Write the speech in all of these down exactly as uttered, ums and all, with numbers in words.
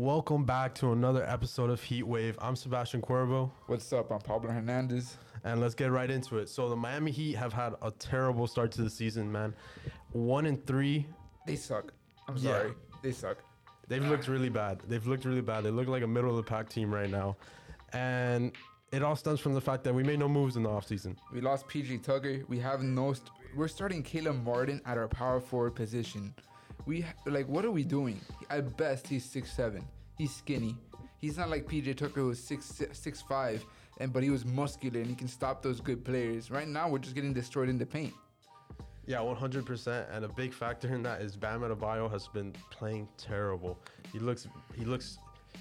Welcome back to another episode of Heat Wave. I'm Sebastian Cuervo. What's up? I'm Pablo Hernandez. And let's get right into it. So the Miami Heat have had a terrible start to the season, man. One and three. They suck. I'm yeah. sorry. They suck. They've looked really bad. They've looked really bad. They look like a middle-of-the-pack team right now. And it all stems from the fact that we made no moves in the offseason. We lost P J Tucker. We have no... St- we're starting Caleb Martin at our power forward position. We like, what are we doing? At best, he's six seven. He's skinny. He's not like P J Tucker, who was six six five, and but he was muscular and he can stop those good players. Right now, we're just getting destroyed in the paint. Yeah, one hundred percent. And a big factor in that is Bam Adebayo has been playing terrible. He looks, he looks,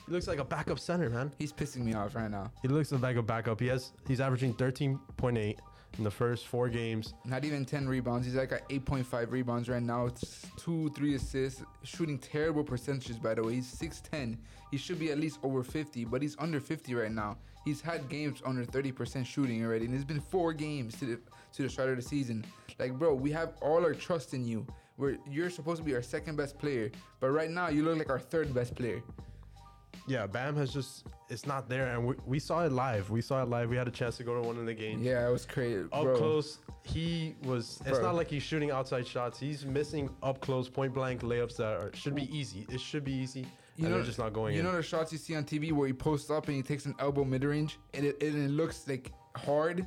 he looks like a backup center, man. He's pissing me off right now. He looks like a backup. He has, he's averaging thirteen point eight. in the first four games. Not even ten rebounds. He's like at eight point five rebounds right now. It's two, three assists. Shooting terrible percentages, by the way. He's six ten. He should be at least over fifty, but he's under fifty right now. He's had games under thirty percent shooting already, and it's been four games to the to the start of the season. Like, bro, we have all our trust in you. We're, you're supposed to be our second best player, but right now you look like our third best player. Yeah, Bam has just, it's not there. And we, we saw it live. We saw it live. We had a chance to go to one of the games. Yeah, it was crazy. Up bro. close, he was, bro. It's not like he's shooting outside shots. He's missing up close, point blank layups that are, should be easy. It should be easy. You and know, they're just not going you in. You know the shots you see on T V where he posts up and he takes an elbow mid-range and it, and it looks like hard?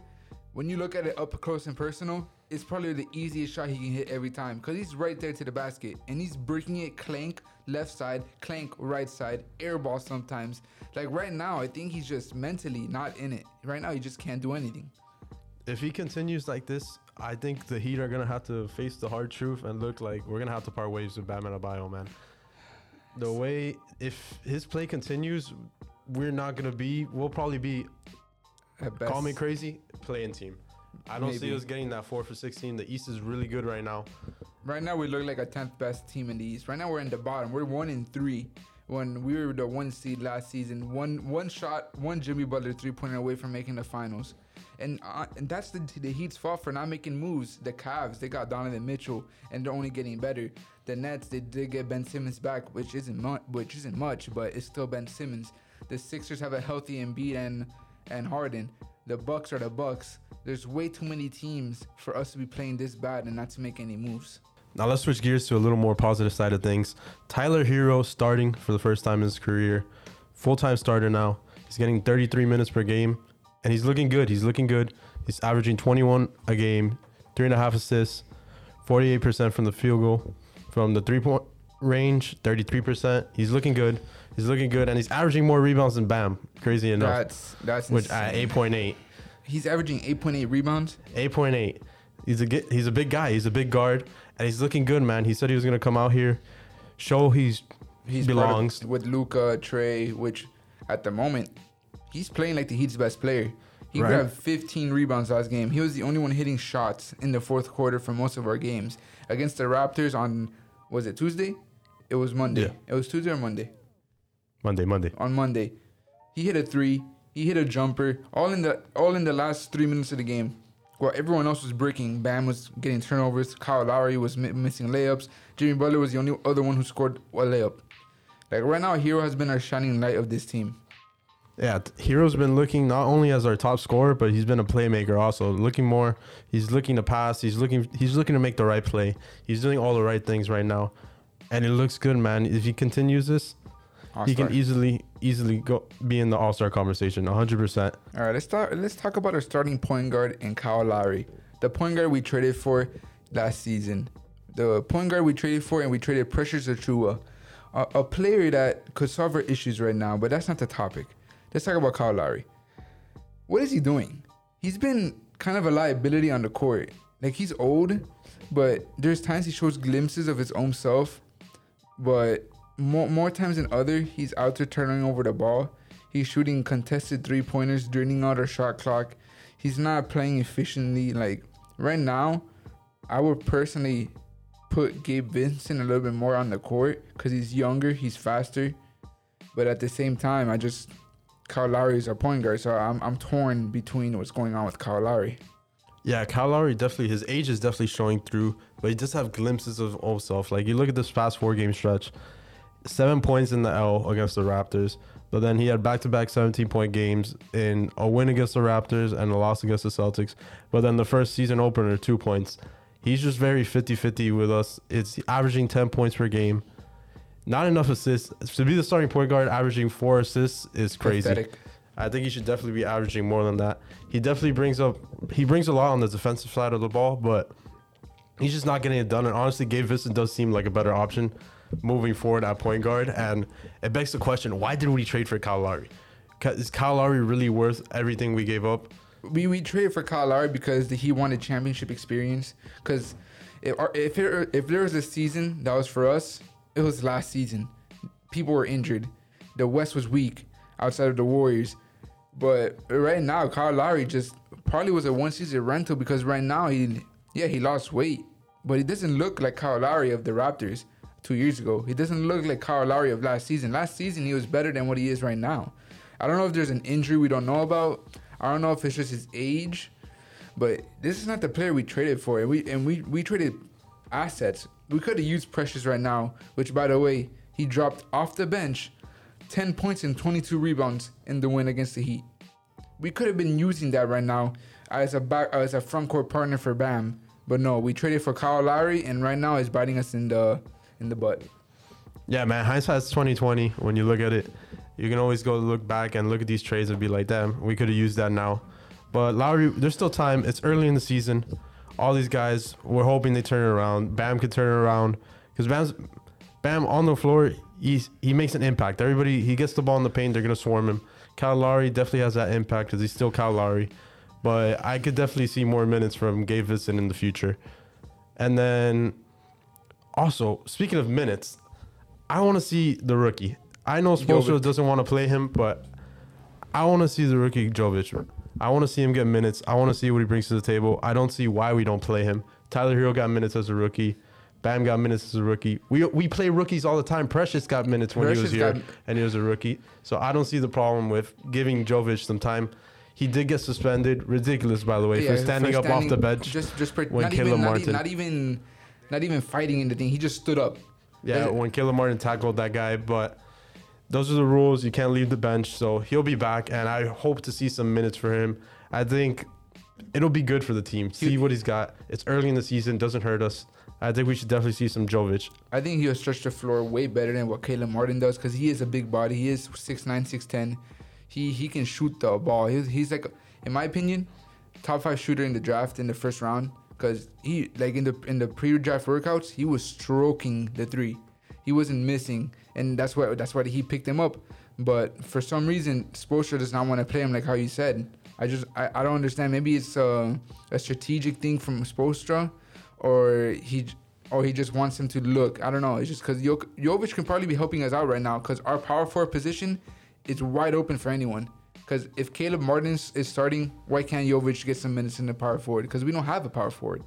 When you look at it up close and personal, it's probably the easiest shot he can hit every time because he's right there to the basket and he's breaking it clank left side, clank right side, air ball sometimes. Like right now, I think he's just mentally not in it. Right now, he just can't do anything. If he continues like this, I think the Heat are going to have to face the hard truth and look like we're going to have to part ways with Bam Adebayo, man. The way, if his play continues, we're not going to be, we'll probably be, call me crazy, playing team. I don't Maybe. see us getting that four for sixteen. The East is really good right now. Right now, we look like a tenth best team in the East. Right now, we're in the bottom. We're one in three when we were the one seed last season. One one shot, one Jimmy Butler three-pointer away from making the finals. And uh, and that's the, the Heat's fault for not making moves. The Cavs, they got Donovan Mitchell, and they're only getting better. The Nets, they did get Ben Simmons back, which isn't mu- which isn't much, but it's still Ben Simmons. The Sixers have a healthy Embiid and and Harden. The Bucks are the Bucks. There's way too many teams for us to be playing this bad and not to make any moves. Now let's switch gears to a little more positive side of things. Tyler Hero starting for the first time in his career. Full-time starter now. He's getting thirty-three minutes per game. And he's looking good. He's looking good. He's averaging twenty-one a game. Three and a half assists. forty-eight percent from the field goal. From the three-point range, thirty-three percent. He's looking good. He's looking good. And he's averaging more rebounds than Bam. Crazy enough. That's, that's which at eight point eight. He's averaging eight point eight rebounds. eight point eight. He's a he's a big guy. He's a big guard, and he's looking good, man. He said he was gonna come out here, show he's he belongs with Luka, Trey, which at the moment he's playing like the Heat's best player. He right. grabbed fifteen rebounds last game. He was the only one hitting shots in the fourth quarter for most of our games against the Raptors on was it Tuesday? It was Monday. Yeah. It was Tuesday or Monday. Monday, Monday. On Monday, he hit a three. He hit a jumper, all in the all in the last three minutes of the game. While everyone else was breaking, Bam was getting turnovers, Kyle Lowry was mi- missing layups, Jimmy Butler was the only other one who scored a layup. Like right now, Hero has been our shining light of this team. Yeah, Hero's been looking not only as our top scorer, but he's been a playmaker also. Looking more, he's looking to pass, he's looking he's looking to make the right play. He's doing all the right things right now, and it looks good, man. If he continues this, All-star. He can easily, easily go be in the All-Star conversation, one hundred percent. All right, let's talk. Let's talk about our starting point guard and Kyle Lowry, the point guard we traded for last season, the point guard we traded for, and we traded Precious Achiuwa, a, a player that could solve our issues right now. But that's not the topic. Let's talk about Kyle Lowry. What is he doing? He's been kind of a liability on the court. Like he's old, but there's times he shows glimpses of his own self, but. More, more times than other, he's out there turning over the ball. He's shooting contested three-pointers, draining out our shot clock. He's not playing efficiently. Like, right now, I would personally put Gabe Vincent a little bit more on the court because he's younger, he's faster. But at the same time, I just... Kyle Lowry is our point guard, so I'm, I'm torn between what's going on with Kyle Lowry. Yeah, Kyle Lowry definitely, his age is definitely showing through, but he does have glimpses of old self. Like, you look at this past four-game stretch... seven points in the L against the Raptors, but then he had back-to-back seventeen-point games in a win against the Raptors and a loss against the Celtics, but then the first season opener, two points. He's just very fifty-fifty with us. It's averaging ten points per game. Not enough assists. To be the starting point guard, averaging four assists is crazy. Pathetic. I think he should definitely be averaging more than that. He definitely brings up, he brings a lot on the defensive side of the ball, but he's just not getting it done. And honestly, Gabe Vincent does seem like a better option moving forward at point guard. And it begs the question, why did we trade for Kyle Lowry? Is Kyle Lowry really worth everything we gave up? We we traded for Kyle Lowry because the, he wanted championship experience. Because if our, if, it, if there was a season that was for us, it was last season. People were injured. The West was weak outside of the Warriors. But right now, Kyle Lowry just probably was a one-season rental because right now, he yeah, he lost weight. But he doesn't look like Kyle Lowry of the Raptors two years ago. He doesn't look like Kyle Lowry of last season. Last season, he was better than what he is right now. I don't know if there's an injury we don't know about. I don't know if it's just his age, but this is not the player we traded for. And we and we, we traded assets. We could have used Precious right now, which, by the way, he dropped off the bench ten points and twenty-two rebounds in the win against the Heat. We could have been using that right now as a back, as a front court partner for Bam, but no, we traded for Kyle Lowry, and right now it's biting us in the in the butt. Yeah, man, hindsight's twenty twenty when you look at it. You can always go look back and look at these trades and be like, damn, we could have used that now. But Lowry, there's still time. It's early in the season. All these guys, we're hoping they turn it around. Bam could turn it around. Because Bam's Bam on the floor, he's, he makes an impact. Everybody, he gets the ball in the paint, they're going to swarm him. Kyle Lowry definitely has that impact because he's still Kyle Lowry. But I could definitely see more minutes from Gabe Vincent in the future. And then, also, speaking of minutes, I want to see the rookie. I know Spoelstra doesn't want to play him, but I want to see the rookie Jovic. I want to see him get minutes. I want to see what he brings to the table. I don't see why we don't play him. Tyler Hero got minutes as a rookie. Bam got minutes as a rookie. We we play rookies all the time. Precious got minutes when Precious he was here, got... and he was a rookie. So I don't see the problem with giving Jovic some time. He did get suspended. Ridiculous, by the way, yeah, for standing for up standing, off the bench just, just per, when Caleb even, Martin. Not, not, even, not even fighting anything. He just stood up. Yeah, There's, when Caleb Martin tackled that guy, but... Those are the rules. You can't leave the bench. So he'll be back, and I hope to see some minutes for him. I think it'll be good for the team. See he, what he's got. It's early in the season. Doesn't hurt us. I think we should definitely see some Jovic. I think he'll stretch the floor way better than what Caleb Martin does because he is a big body. He is six nine, six ten. He he can shoot the ball. He's, he's like, in my opinion, top five shooter in the draft in the first round because he like in the in the pre-draft workouts he was stroking the three. He wasn't missing. And that's why that's why he picked him up. But for some reason, Spoelstra does not want to play him like how you said. I just I, I don't understand. Maybe it's a, a strategic thing from Spoelstra, or he or he just wants him to look. I don't know. It's just because jo- Jovic can probably be helping us out right now because our power forward position is wide open for anyone. Because if Caleb Martin is starting, why can't Jovic get some minutes in the power forward? Because we don't have a power forward.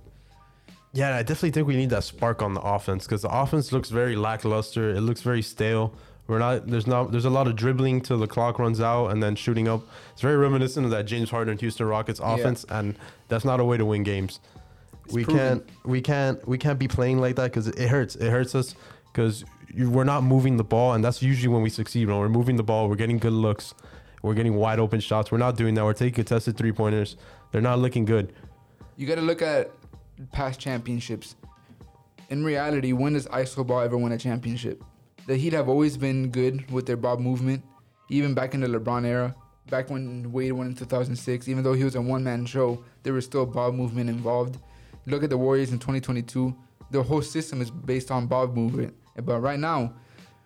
Yeah, I definitely think we need that spark on the offense because the offense looks very lackluster. It looks very stale. We're not there's not there's a lot of dribbling till the clock runs out and then shooting up. It's very reminiscent of that James Harden Houston Rockets offense, yeah. And that's not a way to win games. It's we proven. can't we can't we can't be playing like that because it hurts. It hurts us because we're not moving the ball, and that's usually when we succeed. When we're moving the ball, we're getting good looks, we're getting wide open shots. We're not doing that. We're taking contested three pointers. They're not looking good. You got to look at past championships. In reality, when does I S O ball ever win a championship? The Heat have always been good with their ball movement, even back in the LeBron era, back when Wade won in two thousand six. Even though he was a one-man show, there was still ball movement involved. Look at the Warriors in twenty twenty-two. The whole system is based on ball movement. But right now,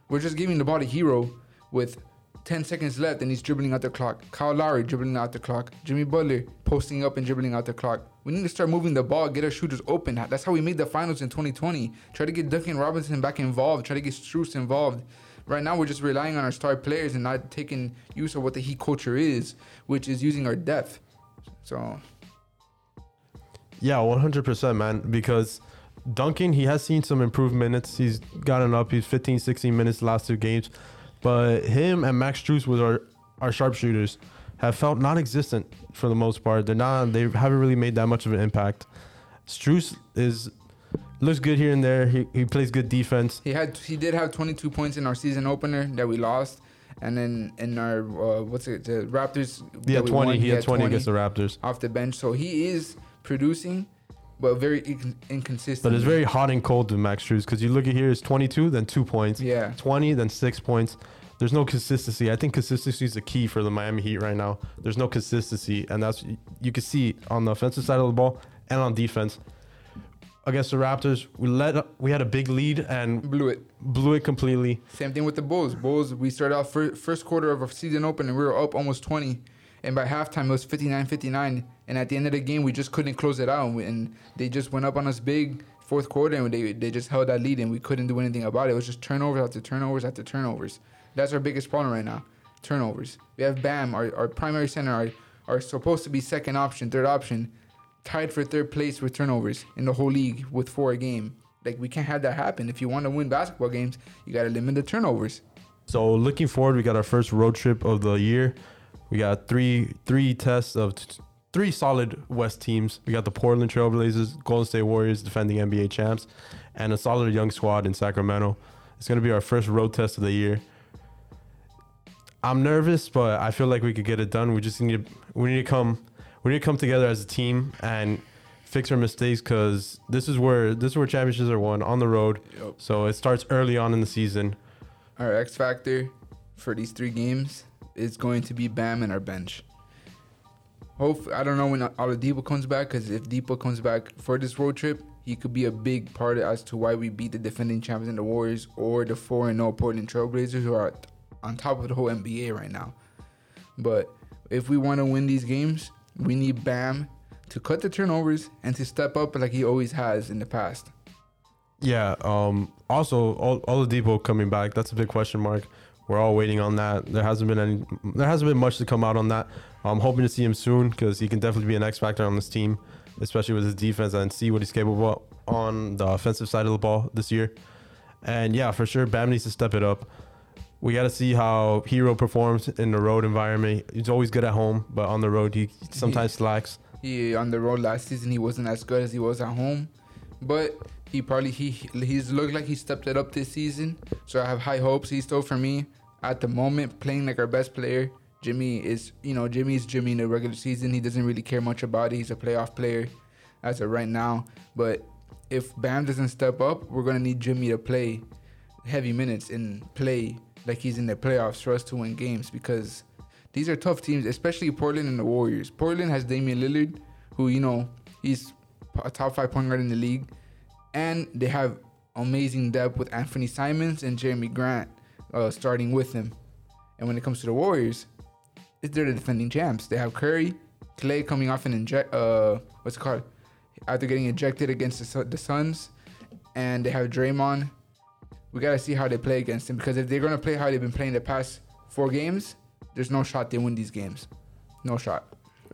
we're just giving the ball to Hero with ten seconds left, and he's dribbling out the clock. Kyle Lowry dribbling out the clock. Jimmy Butler posting up and dribbling out the clock. We need to start moving the ball, get our shooters open. That's how we made the finals in twenty twenty. Try to get Duncan Robinson back involved. Try to get Strus involved. Right now, we're just relying on our star players and not taking use of what the Heat culture is, which is using our depth. So, yeah, one hundred percent, man, because Duncan, he has seen some improved minutes. He's gotten up. He's fifteen, sixteen minutes the last two games. But him and Max Strus was our, our sharpshooters have felt non-existent for the most part. They're not. They haven't really made that much of an impact. Strus is looks good here and there. He he plays good defense. He had he did have twenty-two points in our season opener that we lost, and then in our uh, what's it the Raptors. Yeah, twenty. Won, he, he had, had twenty against the Raptors off the bench. So he is producing, but very inc- inconsistent. But it's very hot and cold with Max Strus, because you look at here, it's twenty-two, then two points. Yeah. twenty, then six points. There's no consistency. I think consistency is the key for the Miami Heat right now. There's no consistency, and that's you can see on the offensive side of the ball and on defense. Against the Raptors, we let we had a big lead and blew it, blew it completely. Same thing with the Bulls. Bulls, we started off fir- first quarter of our season open, and we were up almost twenty, and by halftime it was fifty-nine fifty-nine, and at the end of the game we just couldn't close it out, and, we, and they just went up on us big fourth quarter, and they they just held that lead, and we couldn't do anything about it. It was just turnovers after turnovers after turnovers. That's our biggest problem right now, turnovers. We have Bam, our, our primary center, our, our supposed to be second option, third option, tied for third place with turnovers in the whole league with four a game. Like, we can't have that happen. If you want to win basketball games, you got to limit the turnovers. So looking forward, we got our first road trip of the year. We got three three tests of t- three solid West teams. We got the Portland Trailblazers, Golden State Warriors, defending N B A champs, and a solid young squad in Sacramento. It's going to be our first road test of the year. I'm nervous, but I feel like we could get it done. We just need to, we need to come we need to come together as a team and fix our mistakes, because this is where this is where championships are won, on the road. Yep. So it starts early on in the season. Our X factor for these three games is going to be Bam and our bench. Hope I don't know when Oladipo comes back, because if Depo comes back for this road trip, he could be a big part as to why we beat the defending champions in the Warriors or the four and oh Portland Trailblazers, who are on top of the whole N B A right now. But if we want to win these games, we need Bam to cut the turnovers and to step up like he always has in the past. Yeah. Um, also, Oladipo coming back, that's a big question mark. We're all waiting on that. There hasn't been any. There hasn't been much to come out on that. I'm hoping to see him soon, because he can definitely be an X factor on this team, especially with his defense, and see what he's capable of on the offensive side of the ball this year. And yeah, for sure, Bam needs to step it up. We got to see how Hero performs in the road environment. He's always good at home, but on the road, he sometimes he, slacks. He, on the road last season, he wasn't as good as he was at home, but he probably, he he's looked like he stepped it up this season, so I have high hopes. He's still, for me, at the moment, playing like our best player. Jimmy is, you know, Jimmy is Jimmy in the regular season. He doesn't really care much about it. He's a playoff player as of right now, but if Bam doesn't step up, we're going to need Jimmy to play heavy minutes and play like he's in the playoffs for us to win games, because these are tough teams, especially Portland and the Warriors. Portland has Damian Lillard, who, you know, he's a top five point guard in the league, and they have amazing depth with Anthony Simons and Jeremy Grant uh, starting with him. And when it comes to the Warriors, they're the defending champs. They have Curry, Clay coming off an inject, uh, what's it called? After getting ejected against the, the Suns, and they have Draymond. We got to see how they play against them, because if they're going to play how they've been playing the past four games, there's no shot they win these games. No shot.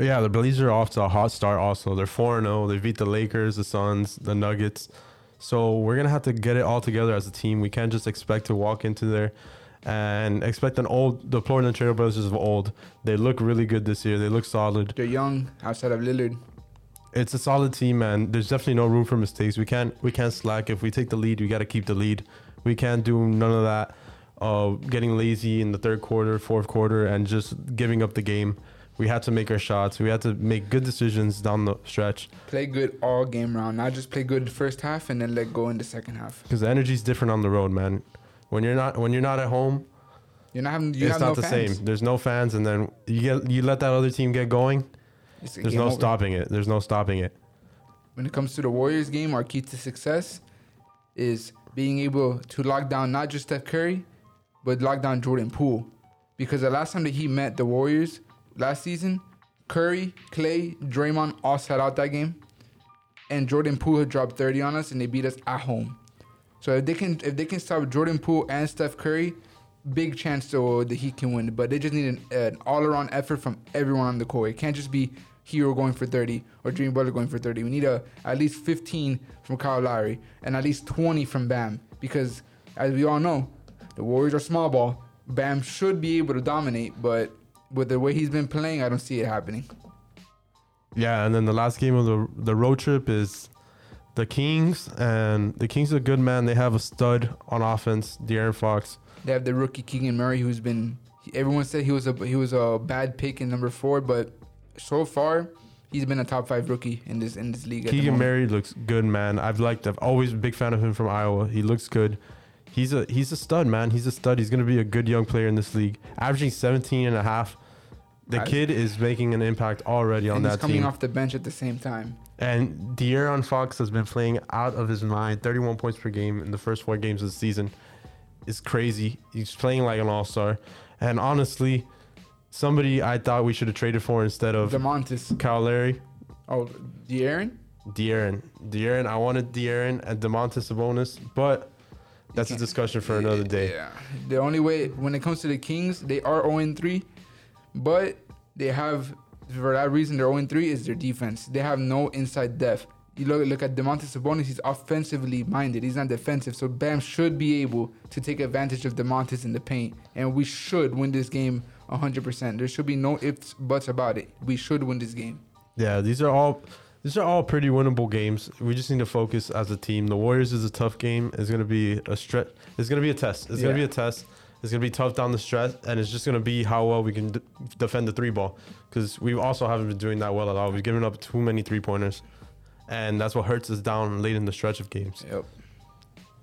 Yeah, the Blazers are off to a hot start also. They're four and oh. They beat the Lakers, the Suns, the Nuggets. So we're going to have to get it all together as a team. We can't just expect to walk into there and expect an old, the Portland Trail Blazers of old. They look really good this year. They look solid. They're young outside of Lillard. It's a solid team, man. There's definitely no room for mistakes. We can't, we can't slack. If we take the lead, we got to keep the lead. We can't do none of that, uh, getting lazy in the third quarter, fourth quarter, and just giving up the game. We had to make our shots. We had to make good decisions down the stretch. Play good all game round, not just play good the first half and then let go in the second half. Because the energy is different on the road, man. When you're not when you're not at home, you're not having. You it's have not no the fans. Same. There's no fans, and then you get you let that other team get going. There's no over. stopping it. There's no stopping it. When it comes to the Warriors game, our key to success is being able to lock down not just Steph Curry, but lock down Jordan Poole. Because the last time that he met the Warriors last season, Curry, Clay, Draymond all sat out that game. And Jordan Poole had dropped thirty on us, and they beat us at home. So if they can if they can stop Jordan Poole and Steph Curry, big chance that the Heat can win. But they just need an, an all-around effort from everyone on the court. It can't just be Hero going for thirty or Jimmy Butler going for thirty. We need a, at least fifteen from Kyle Lowry and at least twenty from Bam, because as we all know, the Warriors are small ball. Bam should be able to dominate, but with the way he's been playing, I don't see it happening. Yeah, and then the last game of the the road trip is the Kings, and the Kings are a good man. They have a stud on offense, De'Aaron Fox. They have the rookie Keegan Murray, who's been everyone said he was a he was a bad pick in number four, but so far he's been a top five rookie in this in this league. Keegan Murray looks good, man. I've liked. I've always been a big fan of him from Iowa. He looks good. He's a he's a stud, man. He's a stud. He's gonna be a good young player in this league, averaging seventeen and a half. The kid is making an impact already on and that team. He's coming team. off the bench at the same time. And De'Aaron Fox has been playing out of his mind. thirty-one points per game in the first four games of the season. It's crazy. He's playing like an all-star. And honestly, somebody I thought we should have traded for instead of Domantas. Kyle Lowry. Oh, De'Aaron? De'Aaron. De'Aaron. I wanted De'Aaron and Domantas Sabonis, but that's a discussion for another day. Yeah. The only way, when it comes to the Kings, they are oh and three. But they have, for that reason, they're oh and three is their defense. They have no inside depth. You look, look at Domantas Sabonis, he's offensively minded. He's not defensive. So Bam should be able to take advantage of Domantas in the paint. And we should win this game one hundred percent. There should be no ifs, buts about it. We should win this game. Yeah, these are all these are all pretty winnable games. We just need to focus as a team. The Warriors is a tough game. It's going to be a stretch. It's going to be a test. It's yeah. going to be a test. It's going to be tough down the stretch, and it's just going to be how well we can d- defend the three ball, because we also haven't been doing that well at all. We've given up too many three-pointers, and that's what hurts us down late in the stretch of games. Yep.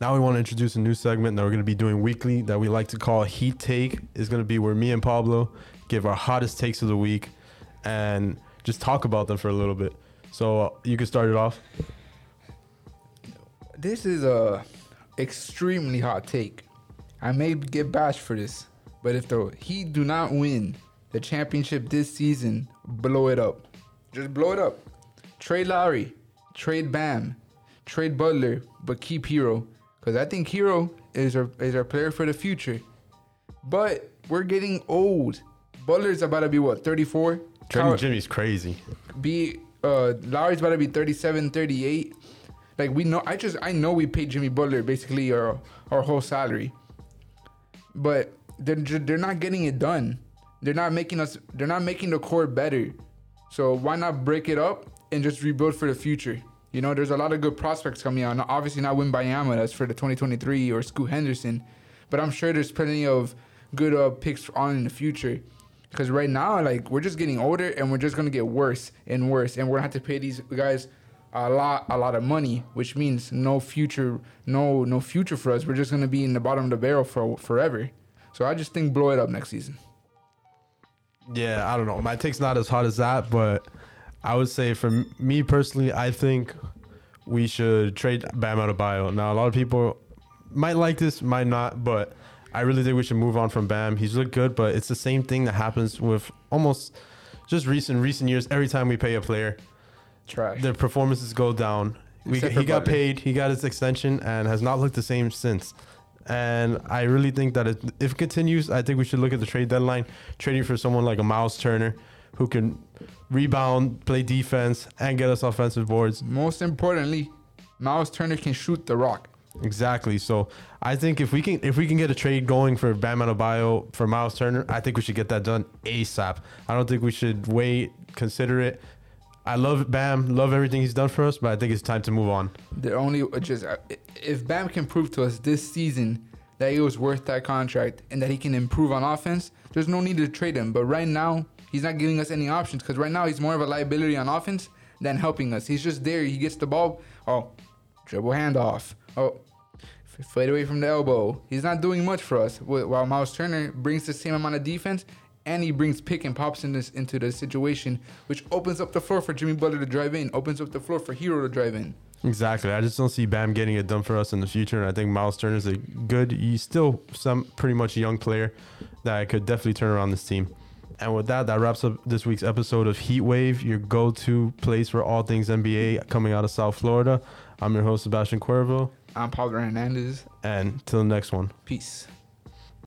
Now we want to introduce a new segment that we're going to be doing weekly that we like to call Heat Take. It's going to be where me and Pablo give our hottest takes of the week and just talk about them for a little bit. So uh, you can start it off. This is a extremely hot take. I may get bashed for this, but if the Heat do not win the championship this season, blow it up. Just blow it up. Trade Lowry, trade Bam, trade Butler, but keep Hero, because I think Hero is our, is our player for the future. But we're getting old. Butler's about to be, what, thirty-four? Trading Jimmy's crazy. Be uh, Lowry's about to be thirty-seven, thirty-eight. Like, we know, I just, I know we paid Jimmy Butler basically our, our whole salary. But they're they're not getting it done. They're not making us. They're not making the core better. So why not break it up and just rebuild for the future? You know, there's a lot of good prospects coming out. Now, obviously not Wembanyama, that's for the twenty twenty-three, or Scoot Henderson, but I'm sure there's plenty of good uh, picks on in the future. Because right now, like, we're just getting older and we're just gonna get worse and worse, and we're gonna have to pay these guys a lot, a lot of money, which means no future, no, no future for us. We're just gonna be in the bottom of the barrel for forever. So I just think blow it up next season. Yeah, I don't know. My take's not as hot as that, but I would say for me personally, I think we should trade Bam Adebayo. Now, a lot of people might like this, might not, but I really think we should move on from Bam. He's looked good, but it's the same thing that happens with almost just recent recent years. Every time we pay a player, Trash. Their performances go down. We, he got Butler. paid. He got his extension and has not looked the same since. And I really think that it, if it continues, I think we should look at the trade deadline, trading for someone like a Miles Turner who can rebound, play defense, and get us offensive boards. Most importantly, Miles Turner can shoot the rock. Exactly. So I think if we can if we can get a trade going for Bam Adebayo for Miles Turner, I think we should get that done ASAP. I don't think we should wait, consider it. I love Bam, love everything he's done for us, but I think it's time to move on. The only just if Bam can prove to us this season that he was worth that contract and that he can improve on offense, there's no need to trade him. But right now, he's not giving us any options, because right now he's more of a liability on offense than helping us. He's just there. He gets the ball. Oh, dribble handoff. Oh, fade away from the elbow. He's not doing much for us. While Miles Turner brings the same amount of defense, and he brings pick and pops in this, into the situation, which opens up the floor for Jimmy Butler to drive in, opens up the floor for Hero to drive in. Exactly. I just don't see Bam getting it done for us in the future, and I think Miles Turner is a good, he's still some pretty much young player that could definitely turn around this team. And with that, that wraps up this week's episode of Heat Wave, your go-to place for all things N B A coming out of South Florida. I'm your host, Sebastian Cuervo. I'm Pablo Hernandez. And till the next one. Peace.